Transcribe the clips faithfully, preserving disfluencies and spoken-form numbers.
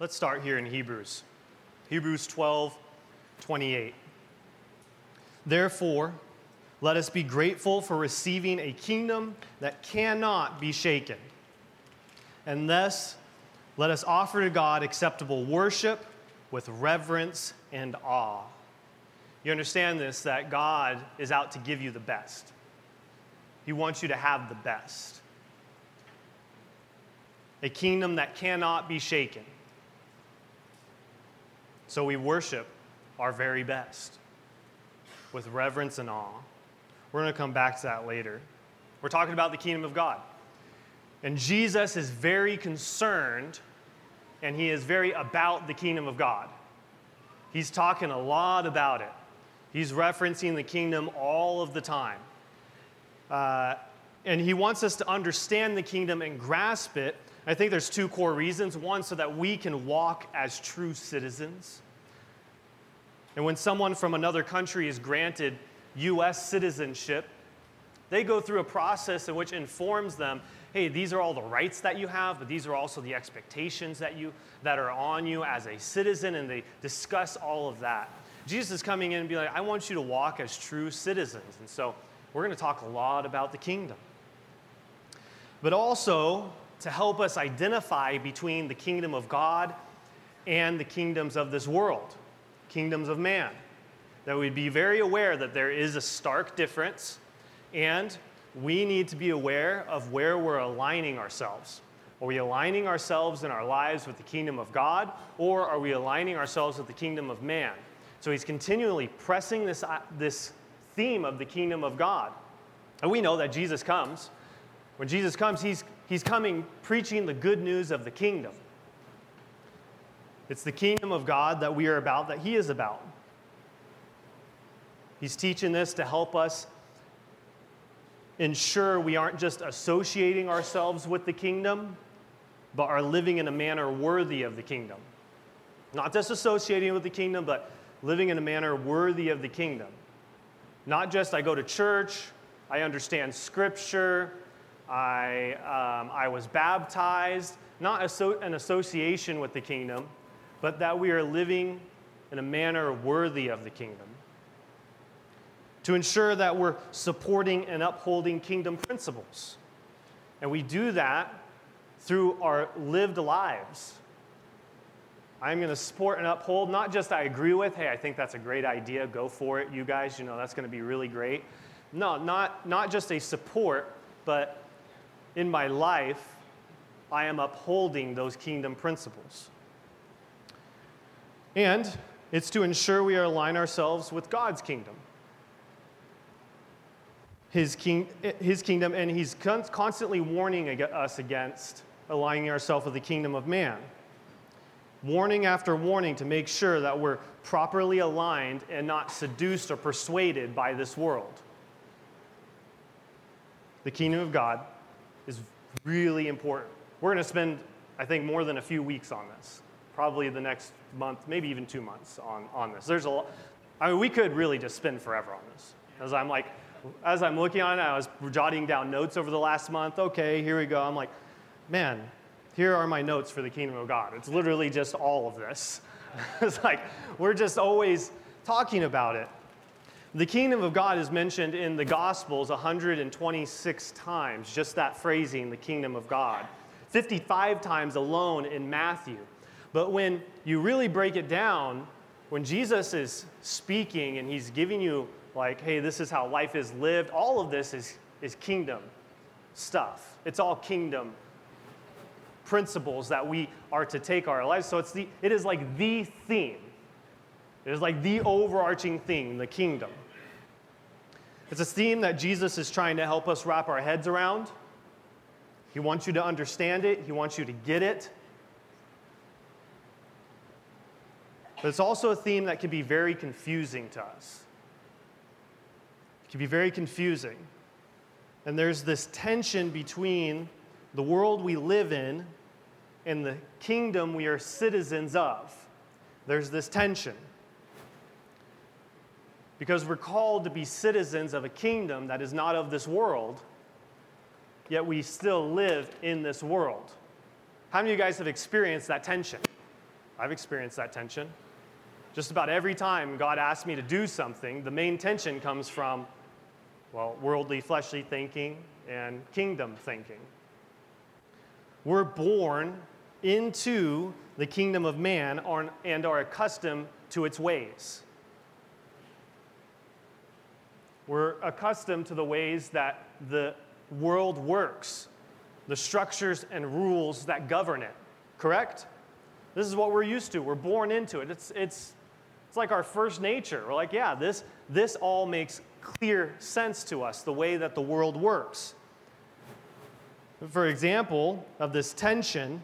Let's start here in Hebrews. Hebrews twelve twenty-eight. Therefore, let us be grateful for receiving a kingdom that cannot be shaken. And thus, let us offer to God acceptable worship with reverence and awe. You understand this, that God is out to give you the best. He wants you to have the best. A kingdom that cannot be shaken. So we worship our very best with reverence and awe. We're going to come back to that later. We're talking about the kingdom of God. And Jesus is very concerned, and he is very about the kingdom of God. He's talking a lot about it. He's referencing the kingdom all of the time. Uh, and he wants us to understand the kingdom and grasp it. I think there's two core reasons. One, so that we can walk as true citizens. And when someone from another country is granted U S citizenship, they go through a process in which informs them, hey, these are all the rights that you have, but these are also the expectations that you that are on you as a citizen, and they discuss all of that. Jesus is coming in and be like, I want you to walk as true citizens. And so we're going to talk a lot about the kingdom. But also, to help us identify between the kingdom of God and the kingdoms of this world, kingdoms of man, that we'd be very aware that there is a stark difference, and we need to be aware of where we're aligning ourselves. Are we aligning ourselves in our lives with the kingdom of God, or are we aligning ourselves with the kingdom of man? So he's continually pressing this, this theme of the kingdom of God. And we know that Jesus comes. When Jesus comes, he's He's coming preaching the good news of the kingdom. It's the kingdom of God that we are about, that he is about. He's teaching this to help us ensure we aren't just associating ourselves with the kingdom, but are living in a manner worthy of the kingdom. Not just associating with the kingdom, but living in a manner worthy of the kingdom. Not just I go to church, I understand scripture, I um, I was baptized, not an association with the kingdom, but that we are living in a manner worthy of the kingdom. To ensure that we're supporting and upholding kingdom principles. And we do that through our lived lives. I'm going to support and uphold, not just I agree with, hey, I think that's a great idea, go for it, you guys, you know, that's going to be really great. No, not not just a support, but in my life, I am upholding those kingdom principles. And it's to ensure we align ourselves with God's kingdom. His king, his kingdom, and he's constantly warning us against aligning ourselves with the kingdom of man. Warning after warning to make sure that we're properly aligned and not seduced or persuaded by this world. The kingdom of God is really important. We're going to spend, I think, more than a few weeks on this. Probably the next month, maybe even two months on, on this. There's a lot. I mean, we could really just spend forever on this. As I'm like, as I'm looking on it, I was jotting down notes over the last month. Okay, here we go. I'm like, man, here are my notes for the kingdom of God. It's literally just all of this. It's like, we're just always talking about it. The kingdom of God is mentioned in the Gospels one hundred twenty-six times, just that phrasing, the kingdom of God. fifty-five times alone in Matthew. But when you really break it down, when Jesus is speaking and he's giving you, like, hey, this is how life is lived, all of this is, is kingdom stuff. It's all kingdom principles that we are to take our lives. So it's the it is like the theme. It is like the overarching theme, the kingdom. It's a theme that Jesus is trying to help us wrap our heads around. He wants you to understand it. He wants you to get it. But it's also a theme that can be very confusing to us. It can be very confusing. And there's this tension between the world we live in and the kingdom we are citizens of. There's this tension. Because we're called to be citizens of a kingdom that is not of this world, yet we still live in this world. How many of you guys have experienced that tension? I've experienced that tension. Just about every time God asks me to do something, the main tension comes from, well, worldly, fleshly thinking and kingdom thinking. We're born into the kingdom of man and are accustomed to its ways. We're accustomed to the ways that the world works, the structures and rules that govern it, correct? This is what we're used to. We're born into it. It's it's it's like our first nature. We're like, yeah, this this all makes clear sense to us, the way that the world works. For example, of this tension,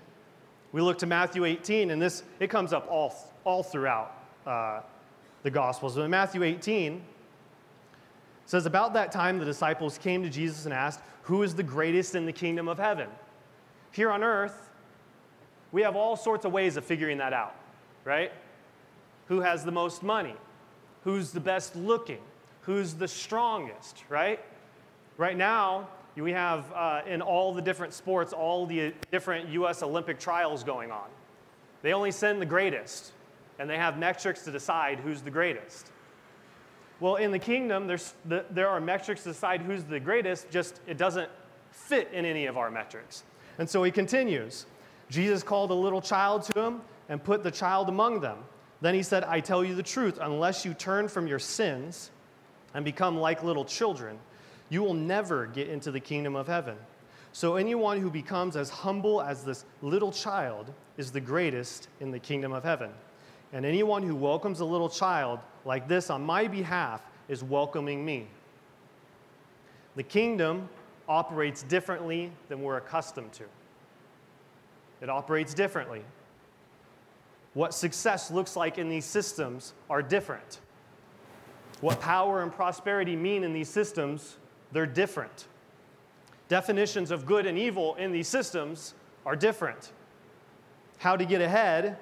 we look to Matthew eighteen, and this it comes up all all throughout uh, the Gospels. But in Matthew eighteen, it says, about that time the disciples came to Jesus and asked, who is the greatest in the kingdom of heaven? Here on earth, we have all sorts of ways of figuring that out, right? Who has the most money? Who's the best looking? Who's the strongest, right? Right now, we have uh, in all the different sports, all the different U S Olympic trials going on. They only send the greatest, and they have metrics to decide who's the greatest. Well, in the kingdom, there's the, there are metrics to decide who's the greatest, just it doesn't fit in any of our metrics. And so he continues. Jesus called a little child to him and put the child among them. Then he said, I tell you the truth, unless you turn from your sins and become like little children, you will never get into the kingdom of heaven. So anyone who becomes as humble as this little child is the greatest in the kingdom of heaven. And anyone who welcomes a little child like this on my behalf is welcoming me. The kingdom operates differently than we're accustomed to. It operates differently. What success looks like in these systems are different. What power and prosperity mean in these systems, they're different. Definitions of good and evil in these systems are different. How to get ahead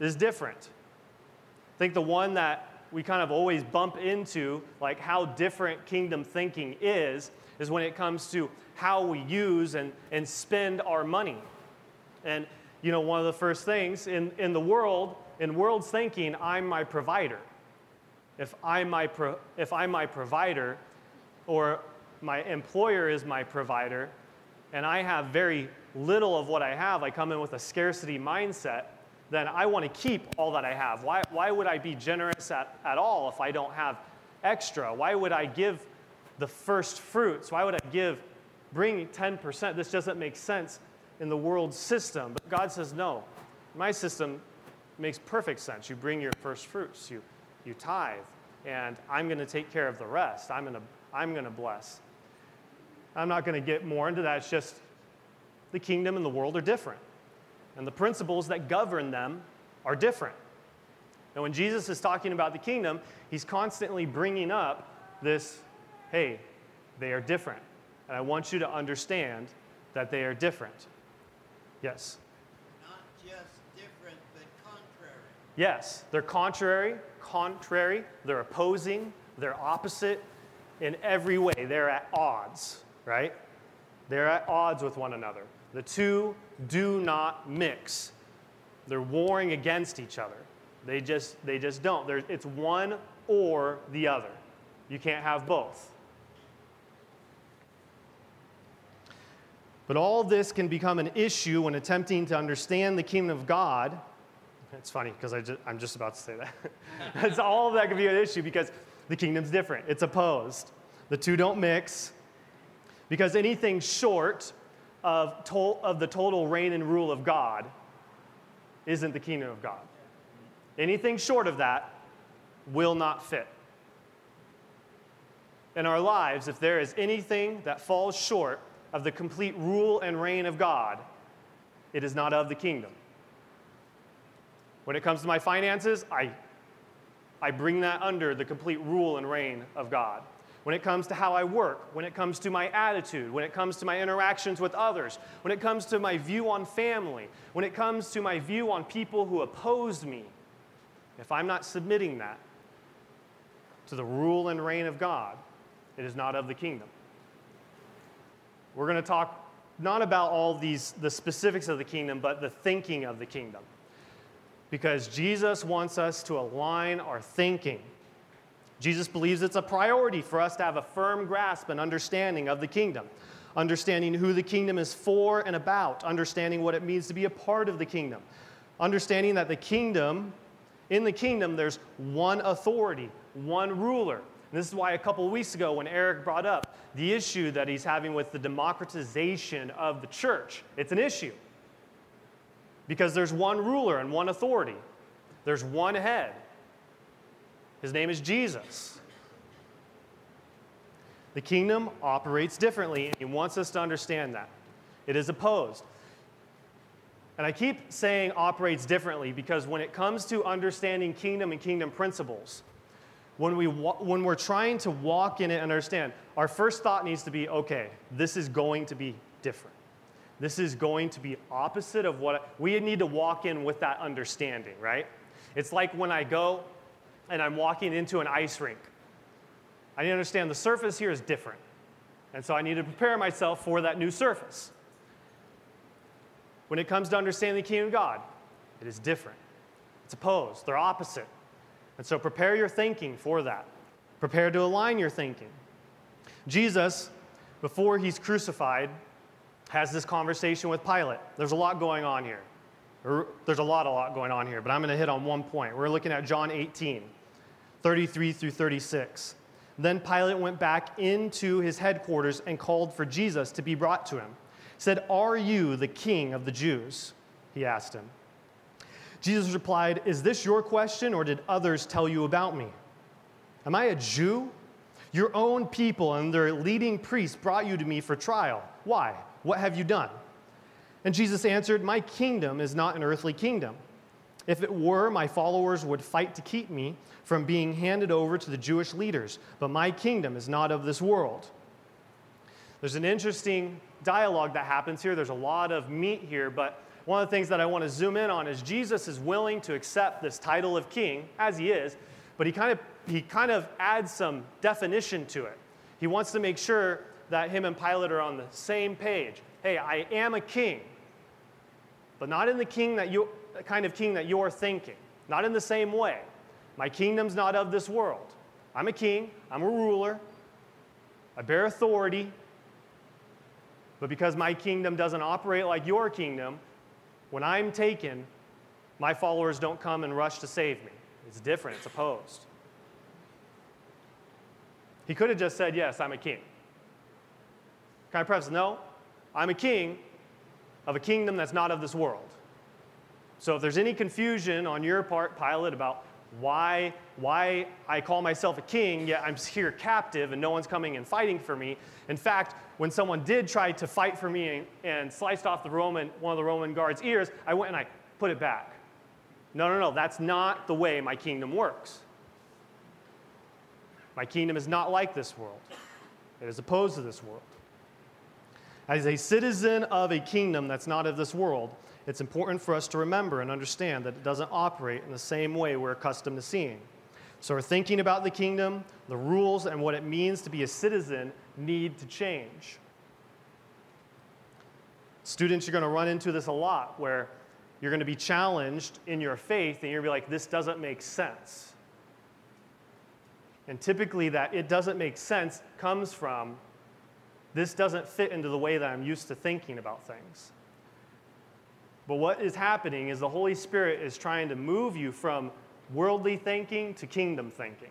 is different. I think the one that we kind of always bump into, like how different kingdom thinking is, is when it comes to how we use and, and spend our money. And, you know, one of the first things in, in the world, in world's thinking, I'm my provider. If I'm my, pro, if I'm my provider, or my employer is my provider, and I have very little of what I have, I come in with a scarcity mindset, then I want to keep all that I have. Why, why would I be generous at, at all if I don't have extra? Why would I give the first fruits? Why would I give, bring ten percent? This doesn't make sense in the world's system. But God says, no, my system makes perfect sense. You bring your first fruits, you you tithe, and I'm going to take care of the rest. I'm going to I'm going to bless. I'm not going to get more into that. It's just the kingdom and the world are different. And the principles that govern them are different. Now, when Jesus is talking about the kingdom, he's constantly bringing up this, hey, they are different. And I want you to understand that they are different. Yes? Not just different, but contrary. Yes, they're contrary, contrary, they're opposing, they're opposite in every way. They're at odds, right? They're at odds with one another. The two do not mix. They're warring against each other. They just they just don't. They're, it's one or the other. You can't have both. But all this can become an issue when attempting to understand the kingdom of God. It's funny because I just, I'm just about to say that. That's all that can be an issue because the kingdom's different. It's opposed. The two don't mix because anything short Of, to- of the total reign and rule of God isn't the kingdom of God. Anything short of that will not fit. In our lives, if there is anything that falls short of the complete rule and reign of God, it is not of the kingdom. When it comes to my finances, I, I bring that under the complete rule and reign of God. When it comes to how I work, when it comes to my attitude, when it comes to my interactions with others, when it comes to my view on family, when it comes to my view on people who oppose me, if I'm not submitting that to the rule and reign of God, it is not of the kingdom. We're going to talk not about all these, the specifics of the kingdom, but the thinking of the kingdom. because Jesus wants us to align our thinking. Jesus believes it's a priority for us to have a firm grasp and understanding of the kingdom, understanding who the kingdom is for and about, understanding what it means to be a part of the kingdom, understanding that the kingdom, in the kingdom, there's one authority, one ruler. And this is why a couple weeks ago when Eric brought up the issue that he's having with the democratization of the church, it's an issue because there's one ruler and one authority. There's one head. His name is Jesus. The kingdom operates differently, and he wants us to understand that. It is opposed. And I keep saying operates differently because when it comes to understanding kingdom and kingdom principles, when, we wa- when we're trying to walk in it and understand, our first thought needs to be, okay, this is going to be different. This is going to be opposite of what... I- we need to walk in with that understanding, right? It's like when I go and I'm walking into an ice rink. I need to understand the surface here is different. And so I need to prepare myself for that new surface. When it comes to understanding the kingdom of God, it is different. It's opposed. They're opposite. And so prepare your thinking for that. Prepare to align your thinking. Jesus, before he's crucified, has this conversation with Pilate. There's a lot going on here. There's a lot, a lot going on here, but I'm going to hit on one point. We're looking at John eighteen, thirty-three through thirty-six. Then Pilate went back into his headquarters and called for Jesus to be brought to him. He said, "Are you the king of the Jews?" he asked him. Jesus replied, "Is this your question, or did others tell you about me? Am I a Jew? Your own people and their leading priests brought you to me for trial. Why? What have you done?" And Jesus answered, "My kingdom is not an earthly kingdom. If it were, my followers would fight to keep me from being handed over to the Jewish leaders, but my kingdom is not of this world." There's an interesting dialogue that happens here. There's a lot of meat here, but one of the things that I want to zoom in on is Jesus is willing to accept this title of king, as he is, but he kind of he kind of adds some definition to it. He wants to make sure that him and Pilate are on the same page. Hey, I am a king, but not in the king that you... the kind of king that you're thinking. Not in the same way. My kingdom's not of this world. I'm a king. I'm a ruler. I bear authority. But because my kingdom doesn't operate like your kingdom, when I'm taken, my followers don't come and rush to save me. It's different. It's opposed. He could have just said, yes, I'm a king. Can I preface? No, I'm a king of a kingdom that's not of this world. So if there's any confusion on your part, Pilate, about why, why I call myself a king, yet I'm here captive and no one's coming and fighting for me. In fact, when someone did try to fight for me and, and sliced off the Roman, one of the Roman guards' ears, I went and I put it back. No, no, no, that's not the way my kingdom works. My kingdom is not like this world. It is opposed to this world. As a citizen of a kingdom that's not of this world, it's important for us to remember and understand that it doesn't operate in the same way we're accustomed to seeing. So our thinking about the kingdom, the rules, and what it means to be a citizen need to change. Students, you're going to run into this a lot, where you're going to be challenged in your faith, and you're going to be like, this doesn't make sense. And typically that it doesn't make sense comes from, this doesn't fit into the way that I'm used to thinking about things. But what is happening is the Holy Spirit is trying to move you from worldly thinking to kingdom thinking,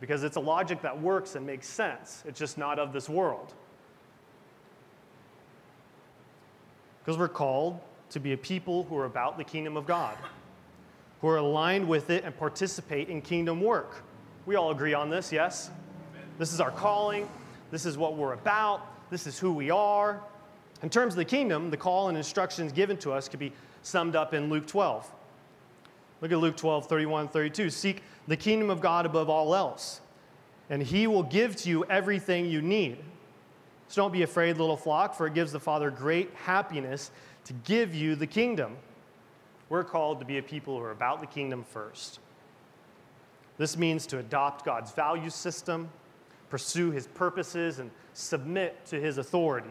because it's a logic that works and makes sense. It's just not of this world. Because we're called to be a people who are about the kingdom of God, who are aligned with it and participate in kingdom work. We all agree on this, yes? Amen. This is our calling. This is what we're about. This is who we are. In terms of the kingdom, the call and instructions given to us could be summed up in Luke twelve. Look at Luke twelve, thirty-one, thirty-two. Seek the kingdom of God above all else, and he will give to you everything you need. So don't be afraid, little flock, for it gives the Father great happiness to give you the kingdom. We're called to be a people who are about the kingdom first. This means to adopt God's value system, pursue his purposes, and submit to his authority.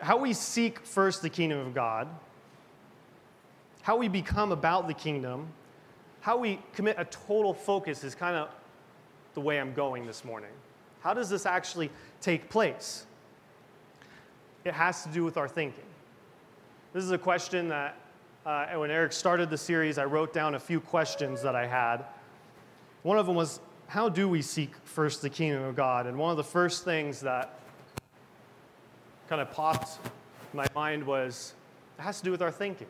How we seek first the kingdom of God how we become about the kingdom, how we commit a total focus is kind of the way I'm going this morning. How does this actually take place? It has to do with our thinking. This is a question that, uh, when Eric started the series, I wrote down a few questions that I had. One of them was, how do we seek first the kingdom of God? And one of the first things that kind of popped in my mind was, it has to do with our thinking.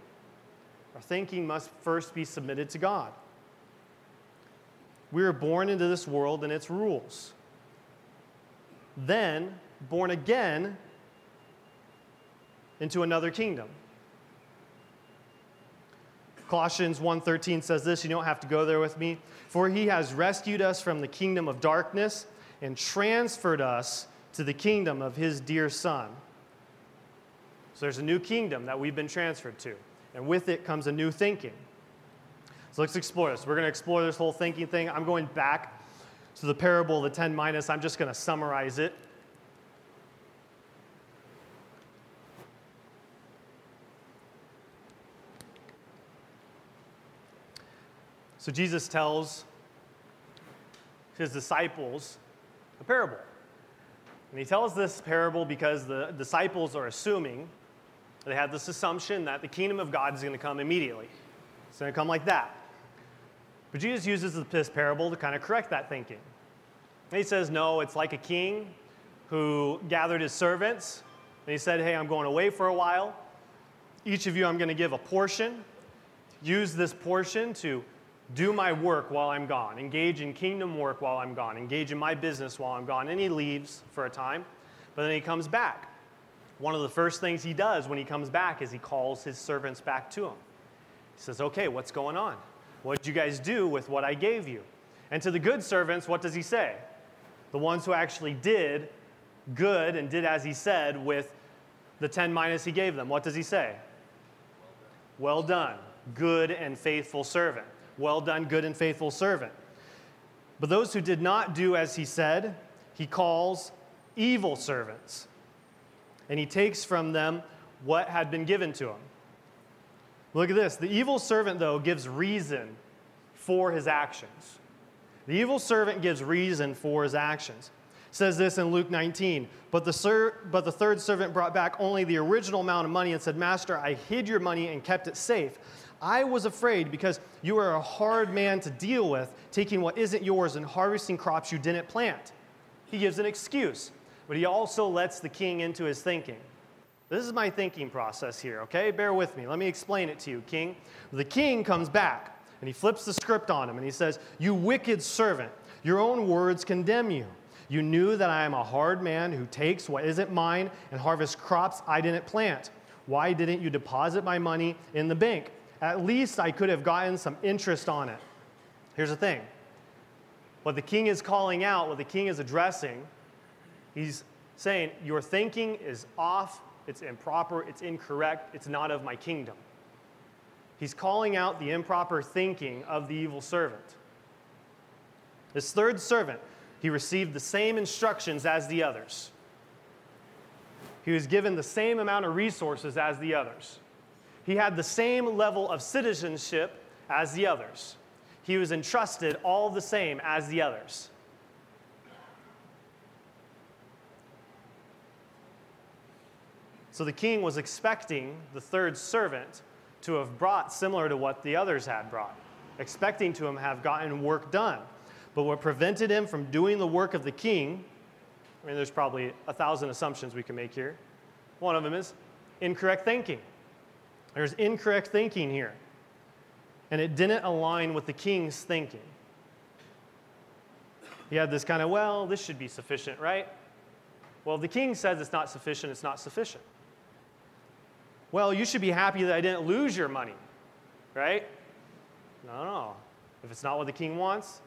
Our thinking must first be submitted to God. We are born into this world and its rules. Then, born again into another kingdom. Colossians one thirteen says this, you don't have to go there with me. For he has rescued us from the kingdom of darkness and transferred us to the kingdom of his dear Son. So there's a new kingdom that we've been transferred to. And with it comes a new thinking. So let's explore this. We're going to explore this whole thinking thing. I'm going back to the parable of the ten minus. I'm just going to summarize it. So Jesus tells his disciples a parable. And he tells this parable because the disciples are assuming, they have this assumption that the kingdom of God is going to come immediately. It's going to come like that. But Jesus uses this parable to kind of correct that thinking. And he says, no, it's like a king who gathered his servants, and he said, hey, I'm going away for a while. Each of you, I'm going to give a portion. Use this portion to do my work while I'm gone. Engage in kingdom work while I'm gone. Engage in my business while I'm gone. And he leaves for a time, but then he comes back. One of the first things he does when he comes back is he calls his servants back to him. He says, okay, what's going on? What did you guys do with what I gave you? And to the good servants, what does he say? The ones who actually did good and did as he said with the ten minus he gave them, what does he say? Well done, good and faithful servant. Well done, good and faithful servant. But those who did not do as he said, he calls evil servants. And he takes from them what had been given to him. Look at this. The evil servant, though, gives reason for his actions. The evil servant gives reason for his actions. It says this in Luke nineteen, but the, ser- but the third servant brought back only the original amount of money and said, Master, I hid your money and kept it safe. I was afraid because you are a hard man to deal with, taking what isn't yours and harvesting crops you didn't plant. He gives an excuse. But he also lets the king into his thinking. This is my thinking process here, okay? Bear with me. Let me explain it to you, king. The king comes back, and he flips the script on him, and he says, you wicked servant, your own words condemn you. You knew that I am a hard man who takes what isn't mine and harvests crops I didn't plant. Why didn't you deposit my money in the bank? At least I could have gotten some interest on it. Here's the thing. What the king is calling out, what the king is addressing, he's saying, your thinking is off, it's improper, it's incorrect, it's not of my kingdom. He's calling out the improper thinking of the evil servant. This third servant, he received the same instructions as the others. He was given the same amount of resources as the others. He had the same level of citizenship as the others. He was entrusted all the same as the others. So the king was expecting the third servant to have brought similar to what the others had brought, expecting to him have gotten work done. But what prevented him from doing the work of the king, I mean, there's probably a thousand assumptions we can make here. One of them is incorrect thinking. There's incorrect thinking here. And it didn't align with the king's thinking. He had this kind of, well, this should be sufficient, right? Well, if the king says it's not sufficient, it's not sufficient. Well, you should be happy that I didn't lose your money, right? No, no. If it's not what the king wants,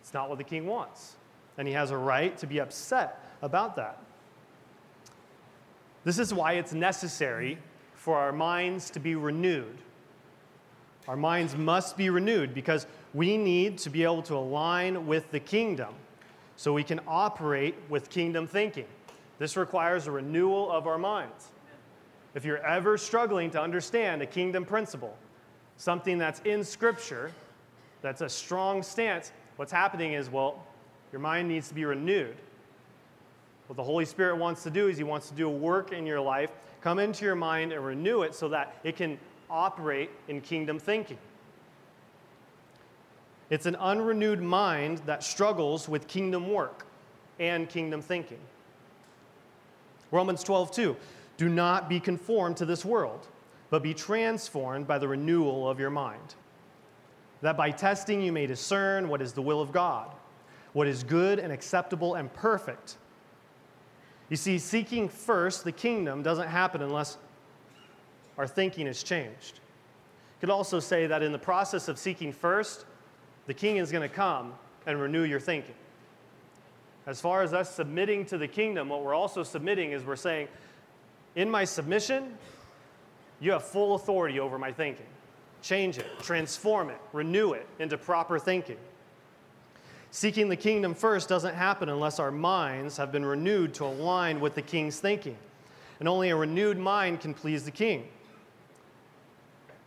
it's not what the king wants. And he has a right to be upset about that. This is why it's necessary for our minds to be renewed. Our minds must be renewed because we need to be able to align with the kingdom so we can operate with kingdom thinking. This requires a renewal of our minds. If you're ever struggling to understand a kingdom principle, something that's in Scripture, that's a strong stance, what's happening is, well, your mind needs to be renewed. What the Holy Spirit wants to do is he wants to do a work in your life, come into your mind and renew it so that it can operate in kingdom thinking. It's an unrenewed mind that struggles with kingdom work and kingdom thinking. Romans twelve two, do not be conformed to this world, but be transformed by the renewal of your mind, that by testing you may discern what is the will of God, what is good and acceptable and perfect. You see, seeking first the kingdom doesn't happen unless our thinking is changed. You could also say that in the process of seeking first, the king is going to come and renew your thinking. As far as us submitting to the kingdom, what we're also submitting is we're saying, in my submission, you have full authority over my thinking. Change it, transform it, renew it into proper thinking. Seeking the kingdom first doesn't happen unless our minds have been renewed to align with the king's thinking. And only a renewed mind can please the king.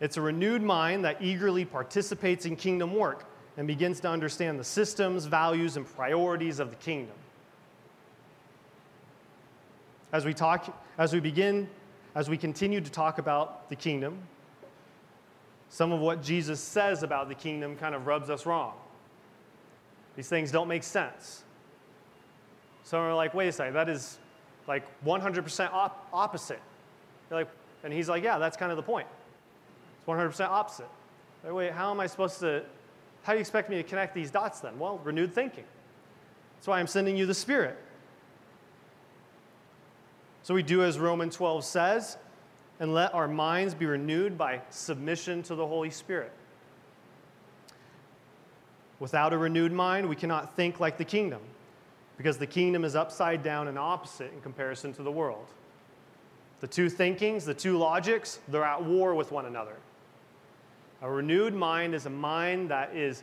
It's a renewed mind that eagerly participates in kingdom work and begins to understand the systems, values, and priorities of the kingdom. As we talk, as we begin, as we continue to talk about the kingdom, some of what Jesus says about the kingdom kind of rubs us wrong. These things don't make sense. Some are like, wait a second, that is like one hundred percent op- opposite. You're like, and he's like, yeah, that's kind of the point. It's one hundred percent opposite. Like, wait, how am I supposed to, how do you expect me to connect these dots then? Well, renewed thinking. That's why I'm sending you the Spirit. So we do as Romans twelve says, and let our minds be renewed by submission to the Holy Spirit. Without a renewed mind, we cannot think like the kingdom, because the kingdom is upside down and opposite in comparison to the world. The two thinkings, the two logics, they're at war with one another. A renewed mind is a mind that is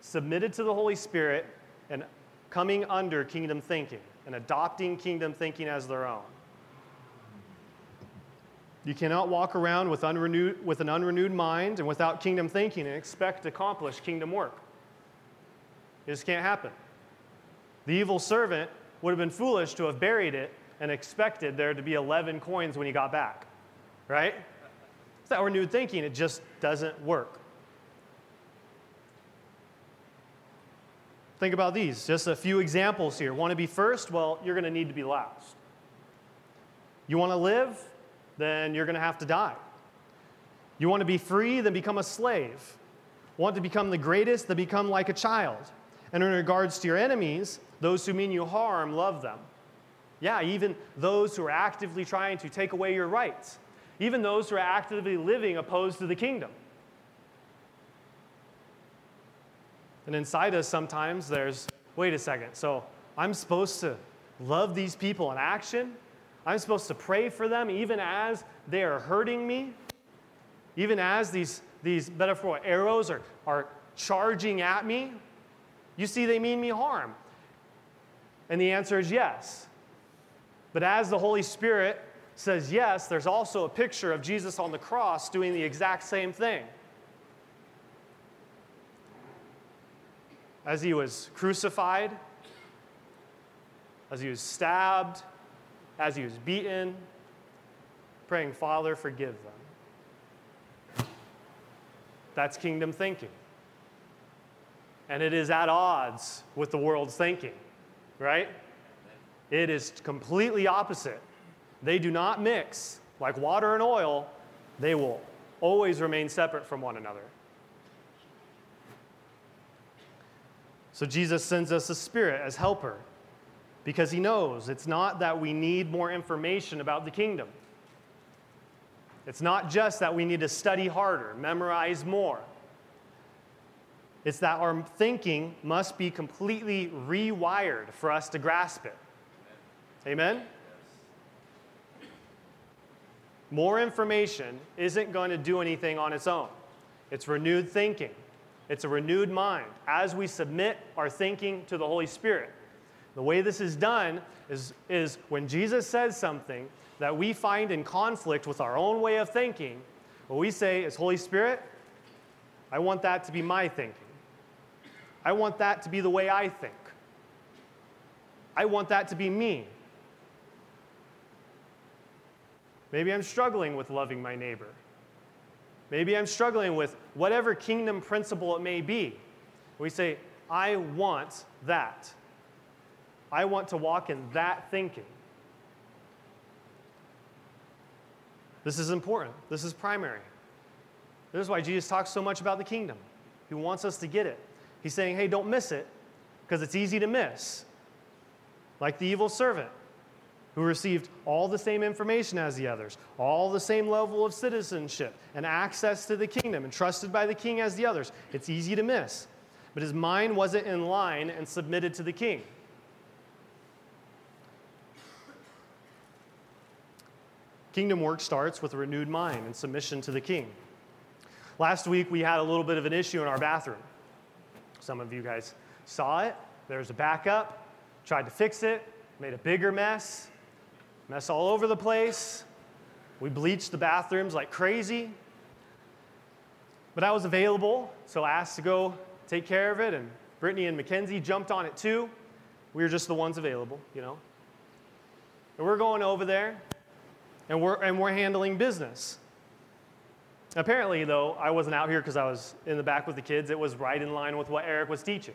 submitted to the Holy Spirit and coming under kingdom thinking and adopting kingdom thinking as their own. You cannot walk around with, unrenewed, with an unrenewed mind and without kingdom thinking and expect to accomplish kingdom work. It just can't happen. The evil servant would have been foolish to have buried it and expected there to be eleven coins when he got back, right? It's that renewed thinking. It just doesn't work. Think about these. Just a few examples here. Want to be first? Well, you're going to need to be last. You want to live? Then you're going to have to die. You want to be free? Then become a slave. Want to become the greatest? Then become like a child. And in regards to your enemies, those who mean you harm, love them. Yeah, even those who are actively trying to take away your rights. Even those who are actively living opposed to the kingdom. And inside us sometimes there's, wait a second, so I'm supposed to love these people in action? I'm supposed to pray for them even as they are hurting me? Even as these, these metaphorical arrows are, are charging at me? You see, they mean me harm. And the answer is yes. But as the Holy Spirit says yes, there's also a picture of Jesus on the cross doing the exact same thing. As he was crucified, as he was stabbed, as he was beaten, praying, Father, forgive them. That's kingdom thinking. And it is at odds with the world's thinking, right? It is completely opposite. They do not mix. Like water and oil, they will always remain separate from one another. So Jesus sends us the Spirit as helper because he knows it's not that we need more information about the kingdom. It's not just that we need to study harder, memorize more. It's that our thinking must be completely rewired for us to grasp it. Amen? Yes. More information isn't going to do anything on its own. It's renewed thinking. It's a renewed mind as we submit our thinking to the Holy Spirit. The way this is done is, is when Jesus says something that we find in conflict with our own way of thinking, What we say is, Holy Spirit, I want that to be my thinking. I want that to be the way I think. I want that to be me. Maybe I'm struggling with loving my neighbor. Maybe I'm struggling with whatever kingdom principle it may be. We say, I want that. I want to walk in that thinking. This is important. This is primary. This is why Jesus talks so much about the kingdom. He wants us to get it. He's saying, hey, don't miss it, because it's easy to miss. Like the evil servant who received all the same information as the others, all the same level of citizenship and access to the kingdom, and trusted by the king as the others. It's easy to miss. But his mind wasn't in line and submitted to the king. Kingdom work starts with a renewed mind and submission to the king. Last week, we had a little bit of an issue in our bathroom. Some of you guys saw it. There was a backup, tried to fix it, made a bigger mess, mess all over the place. We bleached the bathrooms like crazy. But I was available, so I asked to go take care of it, and Brittany and Mackenzie jumped on it too. We were just the ones available, you know. And we're going over there. And we're and we're handling business. Apparently, though, I wasn't out here because I was in the back with the kids. It was right in line with what Eric was teaching.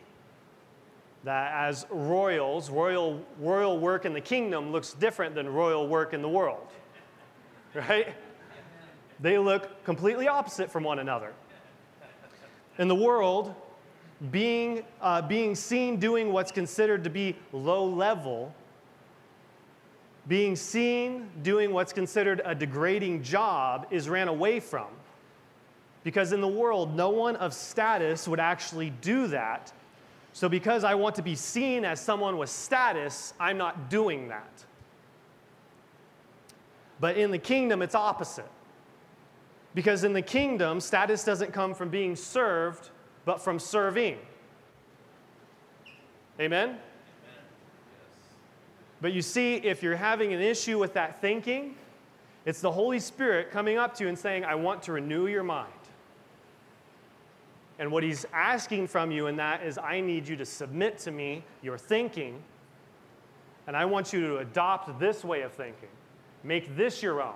That as royals, royal royal work in the kingdom looks different than royal work in the world. Right? They look completely opposite from one another. In the world, being uh, being seen doing what's considered to be low level. Being seen doing what's considered a degrading job is ran away from. Because in the world, no one of status would actually do that. So because I want to be seen as someone with status, I'm not doing that. But in the kingdom, it's opposite. Because in the kingdom, status doesn't come from being served, but from serving. Amen? But you see, if you're having an issue with that thinking, it's the Holy Spirit coming up to you and saying, I want to renew your mind. And what he's asking from you in that is, I need you to submit to me your thinking, and I want you to adopt this way of thinking. Make this your own.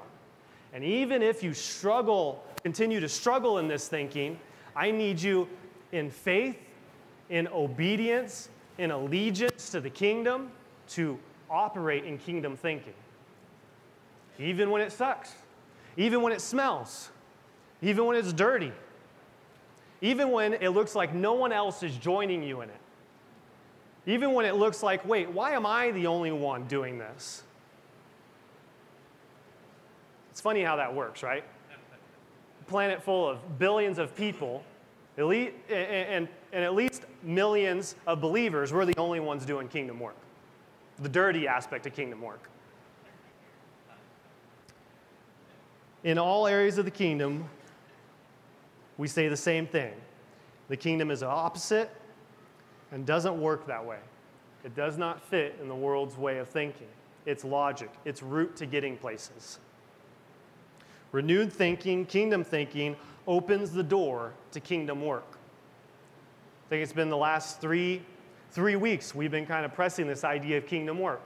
And even if you struggle, continue to struggle in this thinking, I need you in faith, in obedience, in allegiance to the kingdom, to operate in kingdom thinking. Even when it sucks. Even when it smells. Even when it's dirty. Even when it looks like no one else is joining you in it. Even when it looks like, wait, why am I the only one doing this? It's funny how that works, right? A planet full of billions of people, elite, and, and at least millions of believers, we're the only ones doing kingdom work. The dirty aspect of kingdom work. In all areas of the kingdom, we say the same thing. The kingdom is opposite and doesn't work that way. It does not fit in the world's way of thinking. It's logic. It's route to getting places. Renewed thinking, kingdom thinking, opens the door to kingdom work. I think it's been the last three Three weeks, we've been kind of pressing this idea of kingdom work.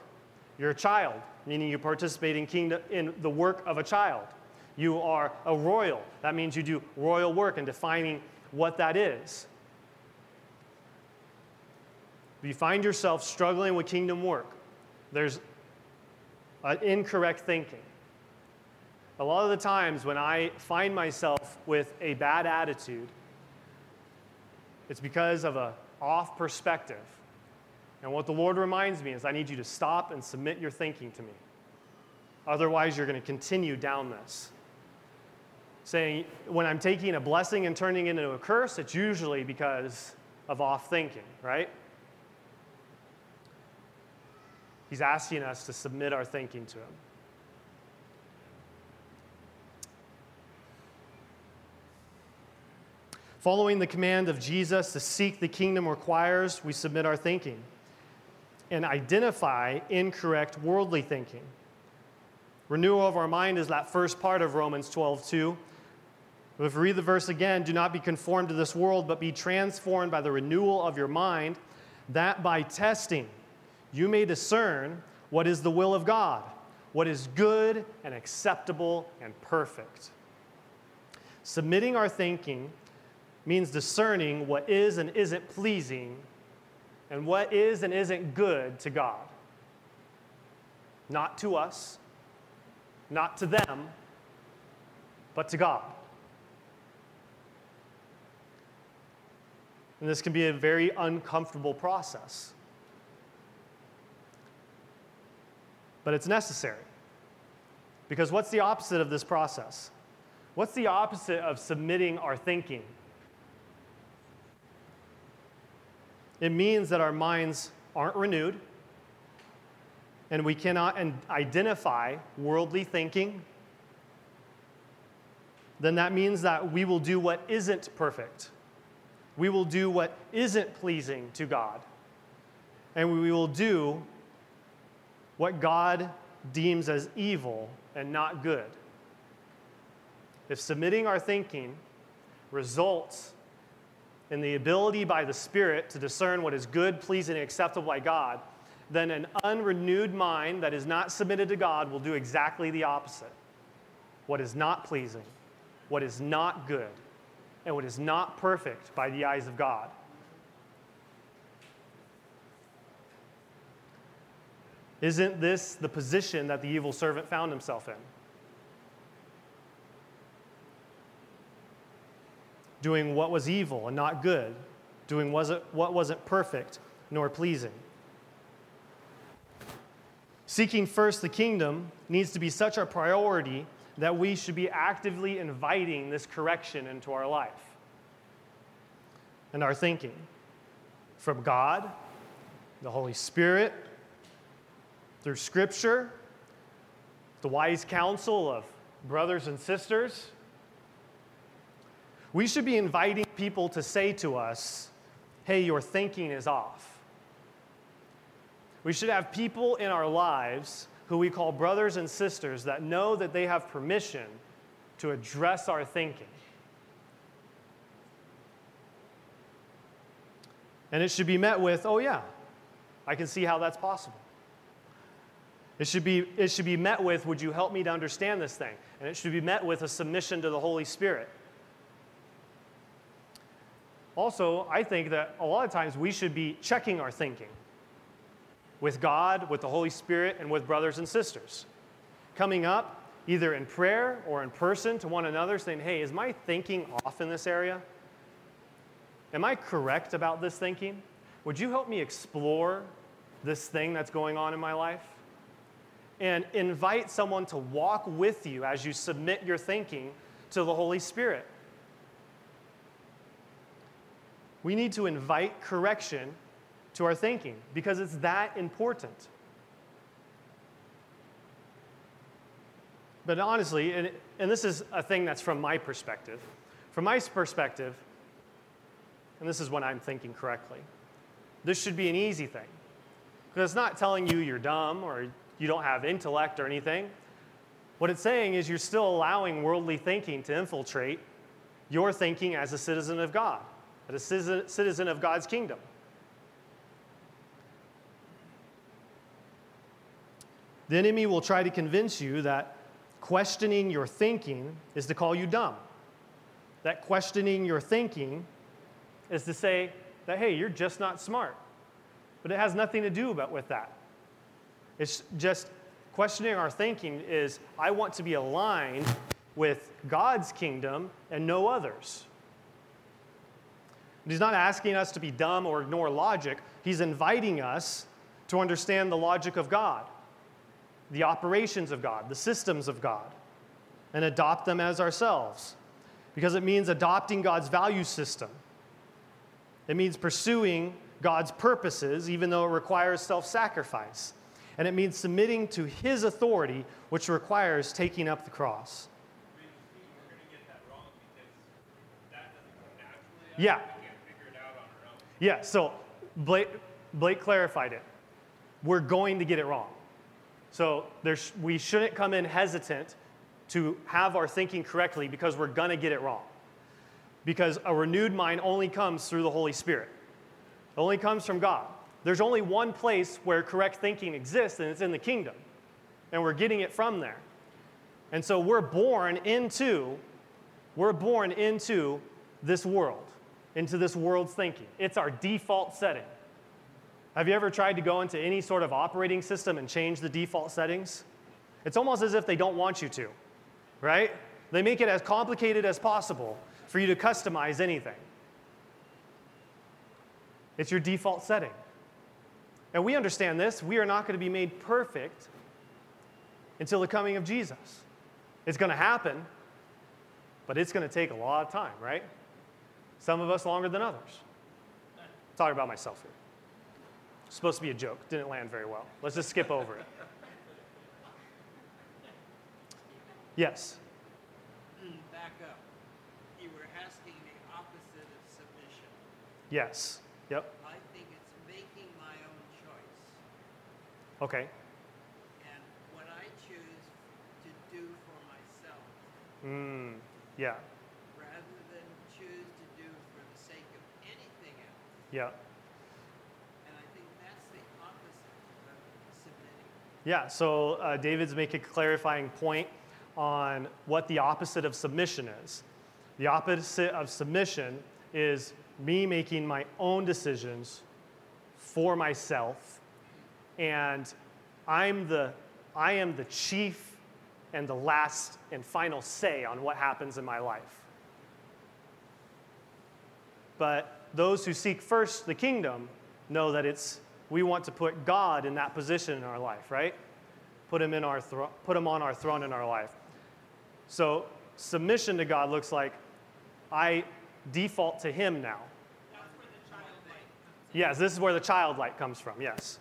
You're a child, meaning you participate in kingdom in the work of a child. You are a royal. That means you do royal work and defining what that is. If you find yourself struggling with kingdom work, there's an incorrect thinking. A lot of the times when I find myself with a bad attitude, it's because of a off perspective. And what the Lord reminds me is, I need you to stop and submit your thinking to me. Otherwise, you're going to continue down this. Saying, when I'm taking a blessing and turning it into a curse, it's usually because of off thinking, right? He's asking us to submit our thinking to him. Following the command of Jesus to seek the kingdom requires we submit our thinking and identify incorrect worldly thinking. Renewal of our mind is that first part of Romans twelve two, But if we read the verse again, do not be conformed to this world, but be transformed by the renewal of your mind, that by testing you may discern what is the will of God, what is good and acceptable and perfect. Submitting our thinking means discerning what is and isn't pleasing and what is and isn't good to God. Not to us, not to them, but to God. And this can be a very uncomfortable process. But it's necessary. Because what's the opposite of this process? What's the opposite of submitting our thinking? It means that our minds aren't renewed, and we cannot identify worldly thinking. Then that means that we will do what isn't perfect. We will do what isn't pleasing to God. And we will do what God deems as evil and not good. If submitting our thinking results in the ability by the Spirit to discern what is good, pleasing, and acceptable by God, then an unrenewed mind that is not submitted to God will do exactly the opposite. What is not pleasing, what is not good, and what is not perfect by the eyes of God. Isn't this the position that the evil servant found himself in? Doing what was evil and not good, doing what wasn't perfect nor pleasing. Seeking first the kingdom needs to be such a priority that we should be actively inviting this correction into our life and our thinking from God, the Holy Spirit, through Scripture, the wise counsel of brothers and sisters. We should be inviting people to say to us, hey, your thinking is off. We should have people in our lives who we call brothers and sisters that know that they have permission to address our thinking. And it should be met with, oh yeah, I can see how that's possible. It should be, it should be met with, would you help me to understand this thing? And it should be met with a submission to the Holy Spirit. Also, I think that a lot of times we should be checking our thinking with God, with the Holy Spirit, and with brothers and sisters. Coming up, either in prayer or in person to one another, saying, hey, is my thinking off in this area? Am I correct about this thinking? Would you help me explore this thing that's going on in my life? And invite someone to walk with you as you submit your thinking to the Holy Spirit. We need to invite correction to our thinking because it's that important. But honestly, and, and this is a thing that's from my perspective. From my perspective, and this is when I'm thinking correctly, this should be an easy thing. Because it's not telling you you're dumb or you don't have intellect or anything. What it's saying is you're still allowing worldly thinking to infiltrate your thinking as a citizen of God, as a citizen of God's kingdom. The enemy will try to convince you that questioning your thinking is to call you dumb. That questioning your thinking is to say that, hey, you're just not smart. But it has nothing to do about with that. It's just questioning our thinking is, I want to be aligned with God's kingdom and no others. And he's not asking us to be dumb or ignore logic. He's inviting us to understand the logic of God, the operations of God, the systems of God, and adopt them as ourselves. Because it means adopting God's value system. It means pursuing God's purposes, even though it requires self-sacrifice. And it means submitting to his authority, which requires taking up the cross. We're going to get that wrong because that doesn't come naturally. Yeah. We can't figure it out on our own. Yeah, so Blake, Blake clarified it. We're going to get it wrong. So there's, we shouldn't come in hesitant to have our thinking correctly because we're going to get it wrong. because a renewed mind only comes through the Holy Spirit. It only comes from God. There's only one place where correct thinking exists, and it's in the kingdom. And we're getting it from there. And so we're born into, we're born into this world, into this world's thinking. It's our default setting. Have you ever tried to go into any sort of operating system and change the default settings? It's almost as if they don't want you to, right? They make it as complicated as possible for you to customize anything. It's your default setting. And we understand this. We are not going to be made perfect until the coming of Jesus. It's going to happen, but it's going to take a lot of time, right? Some of us longer than others. I'm talking about myself here. It's supposed to be a joke. Didn't land very well. Let's just skip over it. Yes? Back up. You were asking the opposite of submission. Yes. Yep. I think it's making my own choice. Okay. And what I choose to do for myself. Mm, yeah. Rather than choose to do for the sake of anything else. Yeah. And I think that's the opposite of submitting. Yeah, so uh, David's making a clarifying point on what the opposite of submission is. The opposite of submission is me making my own decisions for myself, and I'm the, I am the chief and the last and final say on what happens in my life. But those who seek first the kingdom know that it's, we want to put God in that position in our life, right? Put him in our thro- put him on our throne in our life. So submission to God looks like I default to him now. That's where the child light comes from. Yes, this is where the child light comes from, yes.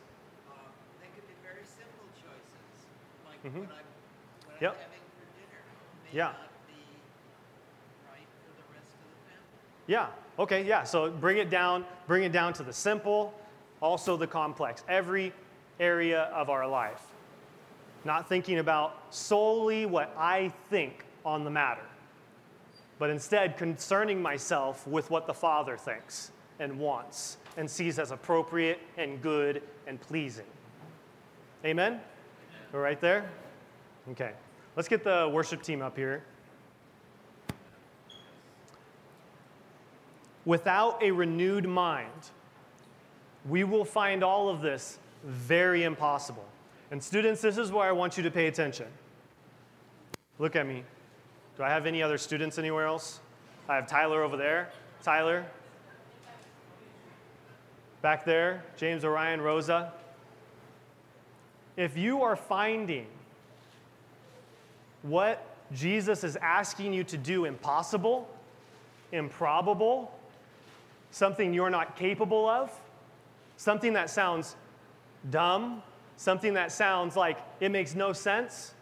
Uh, they could be very simple choices, like mm-hmm. what, I'm, what yep. I'm having for dinner may yeah. not be right for the rest of the family. Yeah, okay, yeah, so bring it down, bring it down to the simple, also the complex, every area of our life. Not thinking about solely what I think on the matter, but instead concerning myself with what the Father thinks and wants and sees as appropriate and good and pleasing. Amen? Amen. We're right there? Okay. Let's get the worship team up here. Without a renewed mind, we will find all of this very impossible. And students, this is where I want you to pay attention. Look at me. Do I have any other students anywhere else? I have Tyler over there. Tyler. Back there, James, Orion, Rosa. If you are finding what Jesus is asking you to do impossible, improbable, something you're not capable of, something that sounds dumb, something that sounds like it makes no sense,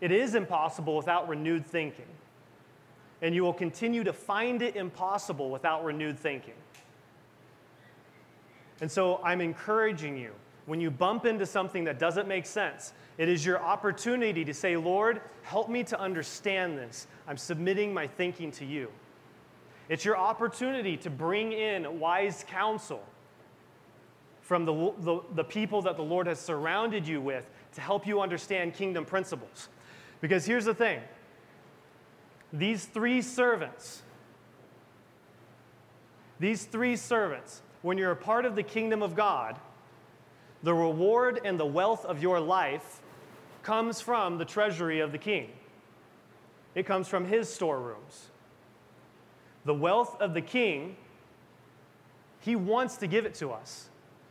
it is impossible without renewed thinking. And you will continue to find it impossible without renewed thinking. And so I'm encouraging you, when you bump into something that doesn't make sense, it is your opportunity to say, Lord, help me to understand this. I'm submitting my thinking to you. It's your opportunity to bring in wise counsel from the, the, the people that the Lord has surrounded you with to help you understand kingdom principles. Because here's the thing. These three servants, these three servants, when you're a part of the kingdom of God, the reward and the wealth of your life comes from the treasury of the king. It comes from his storerooms. The wealth of the king, he wants to give it to us.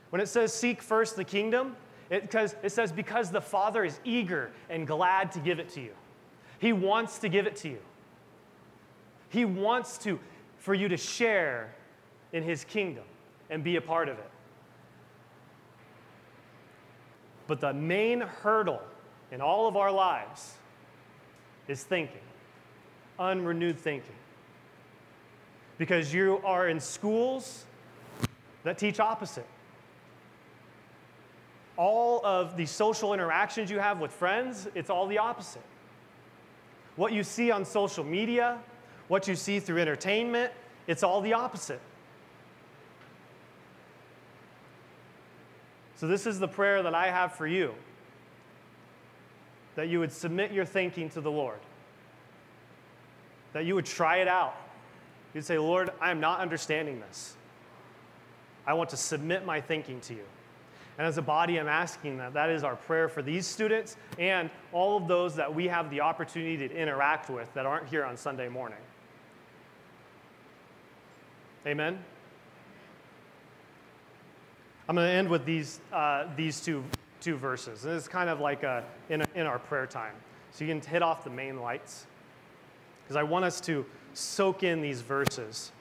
When it says seek first the kingdom, It, it says, because the Father is eager and glad to give it to you. He wants to give it to you. He wants to, for you to share in his kingdom and be a part of it. But the main hurdle in all of our lives is thinking, unrenewed thinking. Because you are in schools that teach opposite. All of the social interactions you have with friends, it's all the opposite. What you see on social media, what you see through entertainment. It's all the opposite. So this is the prayer that I have for you, that you would submit your thinking to the Lord, that you would try it out. You'd say, Lord, I am not understanding this. I want to submit my thinking to you. And as a body, I'm asking that. That is our prayer for these students and all of those that we have the opportunity to interact with that aren't here on Sunday morning. Amen? I'm going to end with these uh, these two two verses. And it's kind of like a, in, a, in our prayer time. So you can hit off the main lights, because I want us to soak in these verses.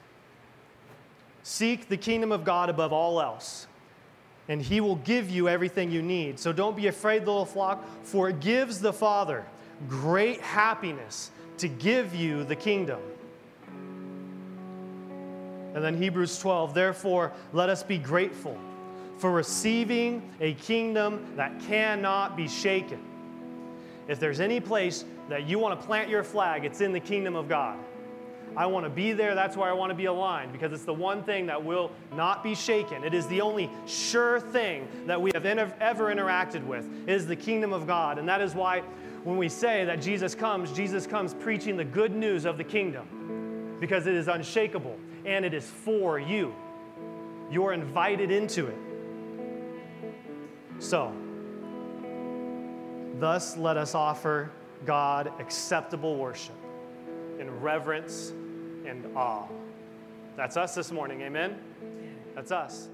Seek the kingdom of God above all else, and he will give you everything you need. So don't be afraid, little flock, for it gives the Father great happiness to give you the kingdom. And then Hebrews twelve, therefore let us be grateful for receiving a kingdom that cannot be shaken. If there's any place that you want to plant your flag, it's in the kingdom of God. I want to be there. That's why I want to be aligned, because it's the one thing that will not be shaken. It is the only sure thing that we have ever interacted with, is the kingdom of God. And that is why when we say that Jesus comes, Jesus comes preaching the good news of the kingdom, because it is unshakable and it is for you. You're invited into it. So, thus let us offer God acceptable worship in reverence and awe. That's us this morning, amen? That's us.